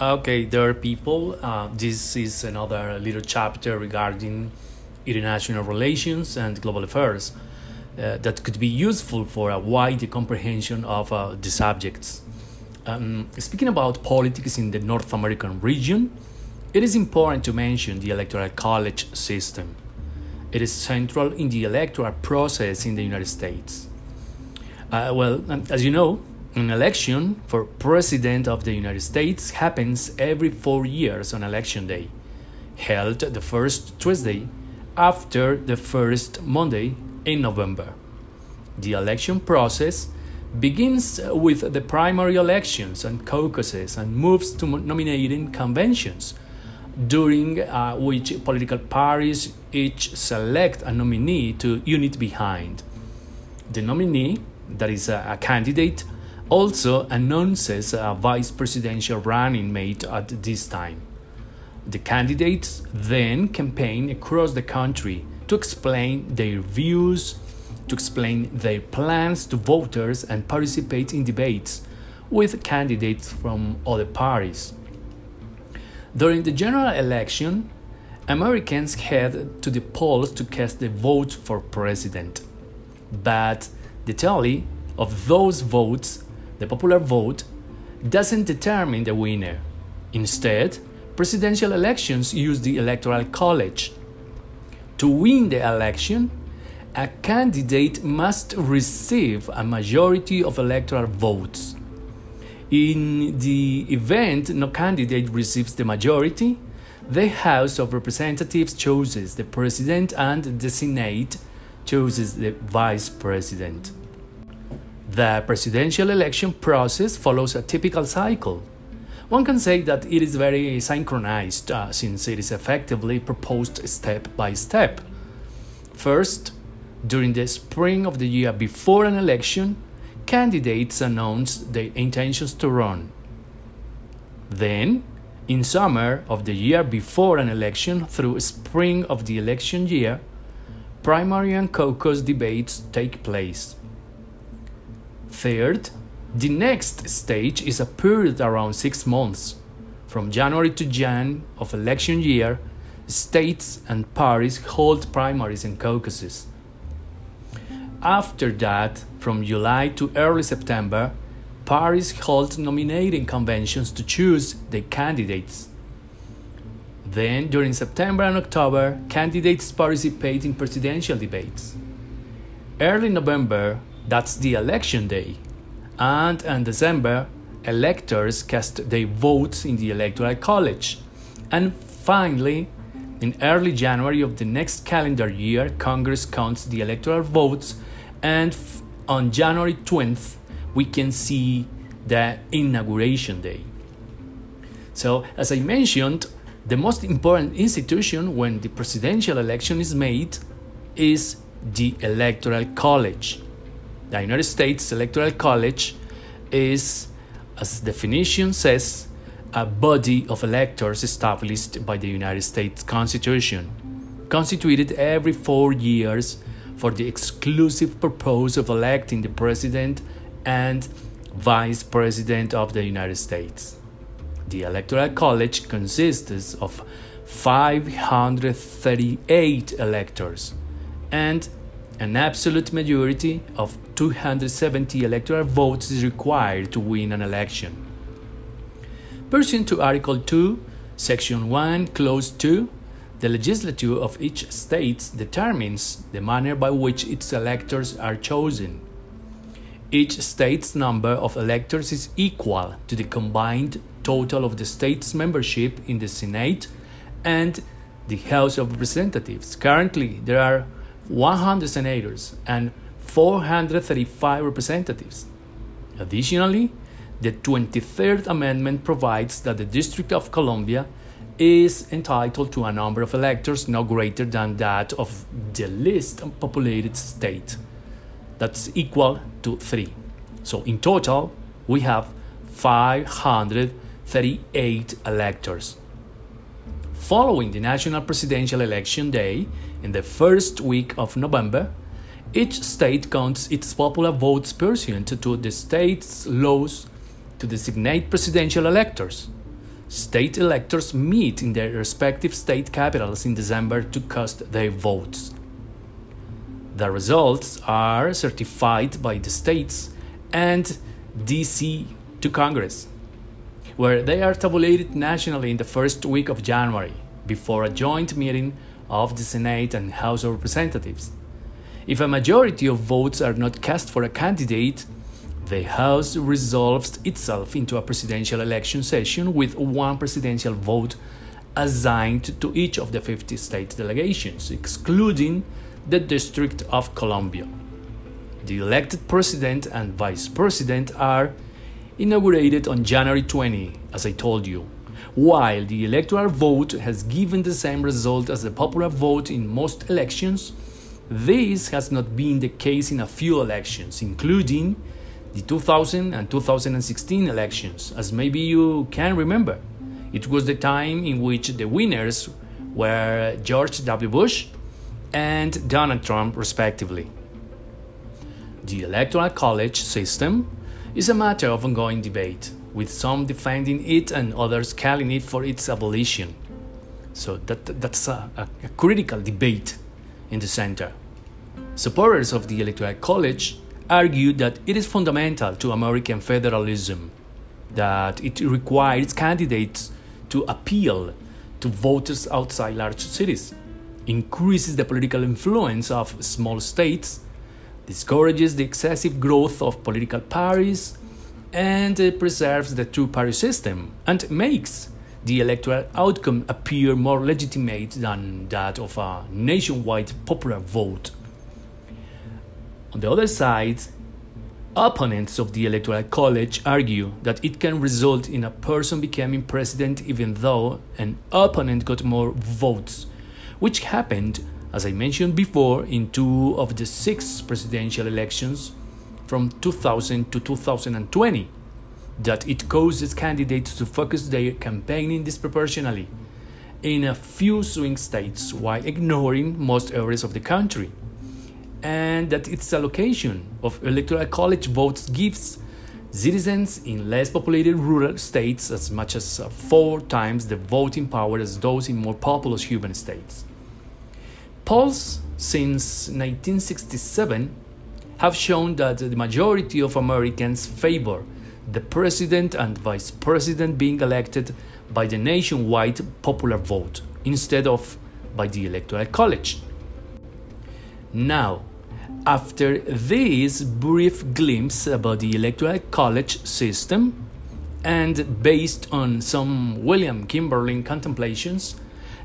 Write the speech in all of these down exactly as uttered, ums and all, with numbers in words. Okay, dear people, uh, this is another little chapter regarding international relations and global affairs uh, that could be useful for a wide comprehension of uh, the subjects. Um, speaking about politics in the North American region, it is important to mention the Electoral College system. It is central in the electoral process in the United States. Uh, well, as you know, an election for President of the United States happens every four years on Election Day, held the first Tuesday after the first Monday in November. The election process begins with the primary elections and caucuses and moves to nominating conventions, during uh, which political parties each select a nominee to unite behind. The nominee, that is a, a candidate, also announces a vice presidential running mate at this time. The candidates then campaign across the country to explain their views, to explain their plans to voters, and participate in debates with candidates from other parties. During the general election, Americans head to the polls to cast the vote for president. But the tally of those votes, the popular vote, doesn't determine the winner. Instead, presidential elections use the Electoral College. To win the election, a candidate must receive a majority of electoral votes. In the event no candidate receives the majority, the House of Representatives chooses the president and the Senate chooses the vice president. The presidential election process follows a typical cycle. One can say that it is very synchronized, uh, since it is effectively proposed step by step. First, during the spring of the year before an election, candidates announce their intentions to run. Then, in summer of the year before an election through spring of the election year, primary and caucus debates take place. Third, the next stage is a period around six months. From January to Jan of election year, states and parties hold primaries and caucuses. After that, from July to early September, parties hold nominating conventions to choose their candidates. Then, during September and October, candidates participate in presidential debates. Early November, that's the election day, and in December, electors cast their votes in the Electoral College, and finally, in early January of the next calendar year, Congress counts the electoral votes, and on January twentieth, we can see the inauguration day. So, as I mentioned, the most important institution when the presidential election is made is the Electoral College. The United States Electoral College is, as definition says, a body of electors established by the United States Constitution, constituted every four years for the exclusive purpose of electing the President and Vice President of the United States. The Electoral College consists of five hundred thirty-eight electors and an absolute majority of two hundred seventy electoral votes is required to win an election. Pursuant to Article two, Section one, Clause two, the legislature of each state determines the manner by which its electors are chosen. Each state's number of electors is equal to the combined total of the state's membership in the Senate and the House of Representatives. Currently, there are one hundred senators and four hundred thirty-five representatives. Additionally, the twenty-third Amendment provides that the District of Columbia is entitled to a number of electors no greater than that of the least populated state. That's equal to three. So in total, we have five hundred thirty-eight electors. Following the National Presidential Election Day, in the first week of November, each state counts its popular votes pursuant to the state's laws to designate presidential electors. State electors meet in their respective state capitals in December to cast their votes. The results are certified by the states and D C to Congress, where they are tabulated nationally in the first week of January before a joint meeting of the Senate and House of Representatives. If a majority of votes are not cast for a candidate, the House resolves itself into a presidential election session with one presidential vote assigned to each of the fifty state delegations, excluding the District of Columbia. The elected president and vice president are inaugurated on January twentieth, as I told you, while the electoral vote has given the same result as the popular vote in most elections. This has not been the case in a few elections, including the two thousand and two thousand sixteen elections, as maybe you can remember. It was the time in which the winners were George W. Bush and Donald Trump, respectively. The Electoral College system is a matter of ongoing debate, with some defending it and others calling it for its abolition. So that, that's a, a, a critical debate in the center. Supporters of the Electoral College argue that it is fundamental to American federalism, that it requires candidates to appeal to voters outside large cities, increases the political influence of small states, discourages the excessive growth of political parties, and preserves the two-party system, and makes the electoral outcome appear more legitimate than that of a nationwide popular vote. On the other side, opponents of the Electoral College argue that it can result in a person becoming president even though an opponent got more votes, which happened, as I mentioned before, in two of the six presidential elections from two thousand to two thousand twenty, that it causes candidates to focus their campaigning disproportionately in a few swing states while ignoring most areas of the country, and that its allocation of Electoral College votes gives citizens in less populated rural states as much as four times the voting power as those in more populous urban states. Polls since nineteen sixty-seven have shown that the majority of Americans favor the president and vice president being elected by the nationwide popular vote instead of by the Electoral College. Now, after this brief glimpse about the Electoral College system, and based on some William Kimberling contemplations,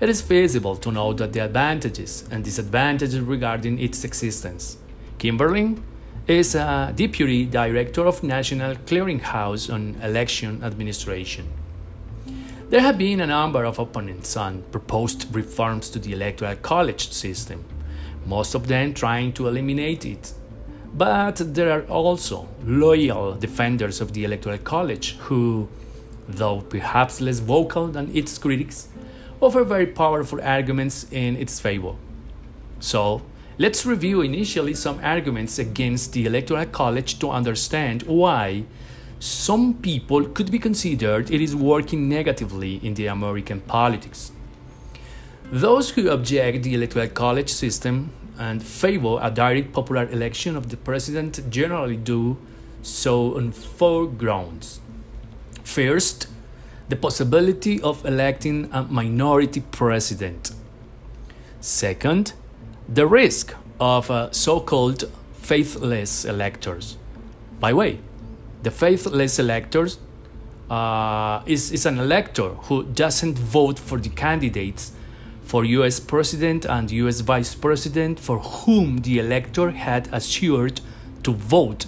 it is feasible to note that the advantages and disadvantages regarding its existence. Kimberling is a deputy director of National Clearinghouse on Election Administration. There have been a number of opponents on proposed reforms to the Electoral College system, most of them trying to eliminate it. But there are also loyal defenders of the Electoral College who, though perhaps less vocal than its critics, offer very powerful arguments in its favor. So, let's review initially some arguments against the Electoral College to understand why some people could be considered it is working negatively in the American politics. Those who object the Electoral College system and favor a direct popular election of the president generally do so on four grounds. First, the possibility of electing a minority president. Second, the risk of uh, so-called faithless electors. By the way, the faithless electors uh, is, is an elector who doesn't vote for the candidates for U S President and U S Vice President for whom the elector had assured to vote,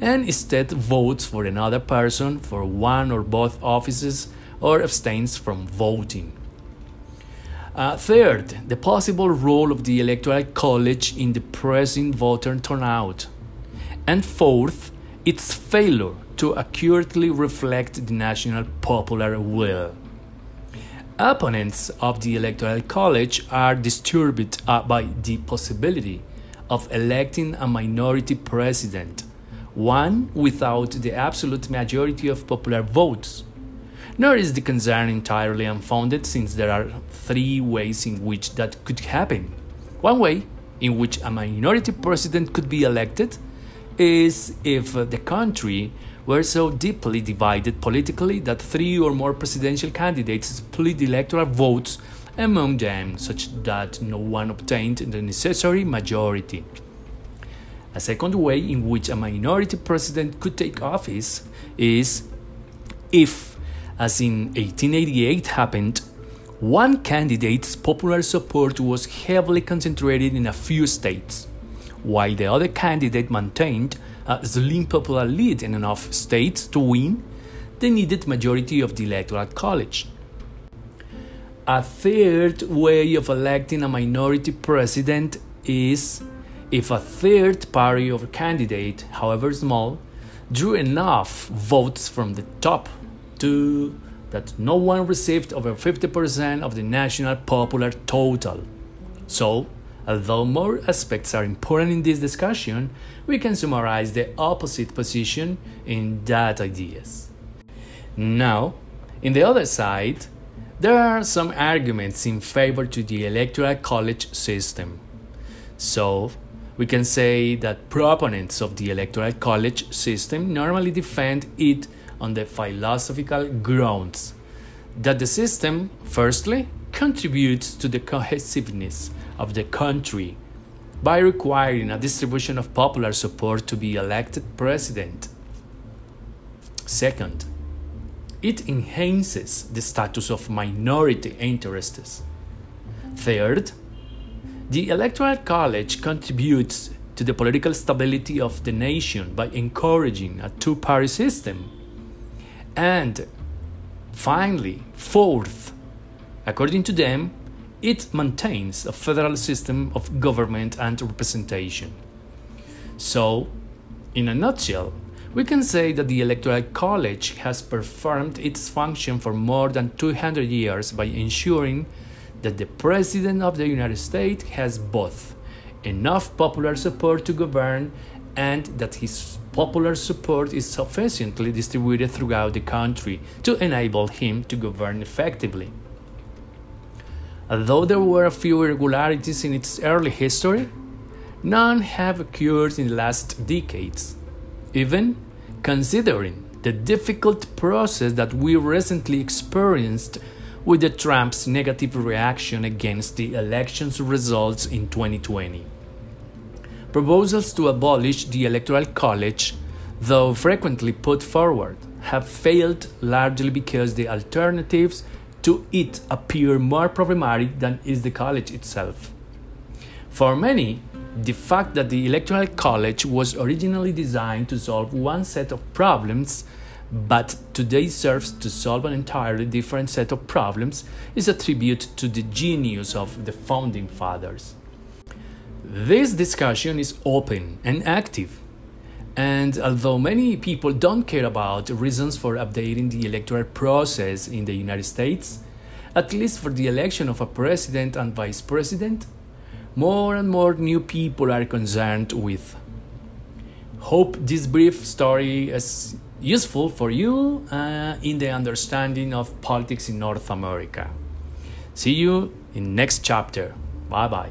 and instead votes for another person for one or both offices or abstains from voting. Uh, third, the possible role of the Electoral College in depressing voter turnout. And fourth, its failure to accurately reflect the national popular will. Opponents of the Electoral College are disturbed uh, by the possibility of electing a minority president, one without the absolute majority of popular votes. nor is the concern entirely unfounded, since there are three ways in which that could happen. One way in which a minority president could be elected is if the country were so deeply divided politically that three or more presidential candidates split electoral votes among them, such that no one obtained the necessary majority. A second way in which a minority president could take office is if, as in eighteen eighty-eight happened, one candidate's popular support was heavily concentrated in a few states, while the other candidate maintained a slim popular lead in enough states to win the needed majority of the Electoral College. A third way of electing a minority president is if a third party or candidate, however small, drew enough votes from the top to that no one received over fifty percent of the national popular total. So, although more aspects are important in this discussion, we can summarize the opposite position in that ideas. Now, in the other side, there are some arguments in favor to the Electoral College system. So, we can say that proponents of the Electoral College system normally defend it on the philosophical grounds that the system, firstly, contributes to the cohesiveness of the country by requiring a distribution of popular support to be elected president. Second, it enhances the status of minority interests. Third, the Electoral College contributes to the political stability of the nation by encouraging a two-party system. And finally, fourth, according to them, it maintains a federal system of government and representation. So, in a nutshell, we can say that the Electoral College has performed its function for more than two hundred years by ensuring that the President of the United States has both enough popular support to govern and that his popular support is sufficiently distributed throughout the country to enable him to govern effectively. Although there were a few irregularities in its early history, none have occurred in the last decades, even considering the difficult process that we recently experienced with the Trump's negative reaction against the election's results in twenty twenty. Proposals to abolish the Electoral College, though frequently put forward, have failed largely because the alternatives to it appear more problematic than is the college itself. For many, the fact that the Electoral College was originally designed to solve one set of problems, but today serves to solve an entirely different set of problems, is a tribute to the genius of the Founding Fathers. This discussion is open and active, and although many people don't care about reasons for updating the electoral process in the United States, at least for the election of a president and vice president, more and more new people are concerned with. Hope this brief story is useful for you uh, in the understanding of politics in North America. See you in next chapter. Bye bye.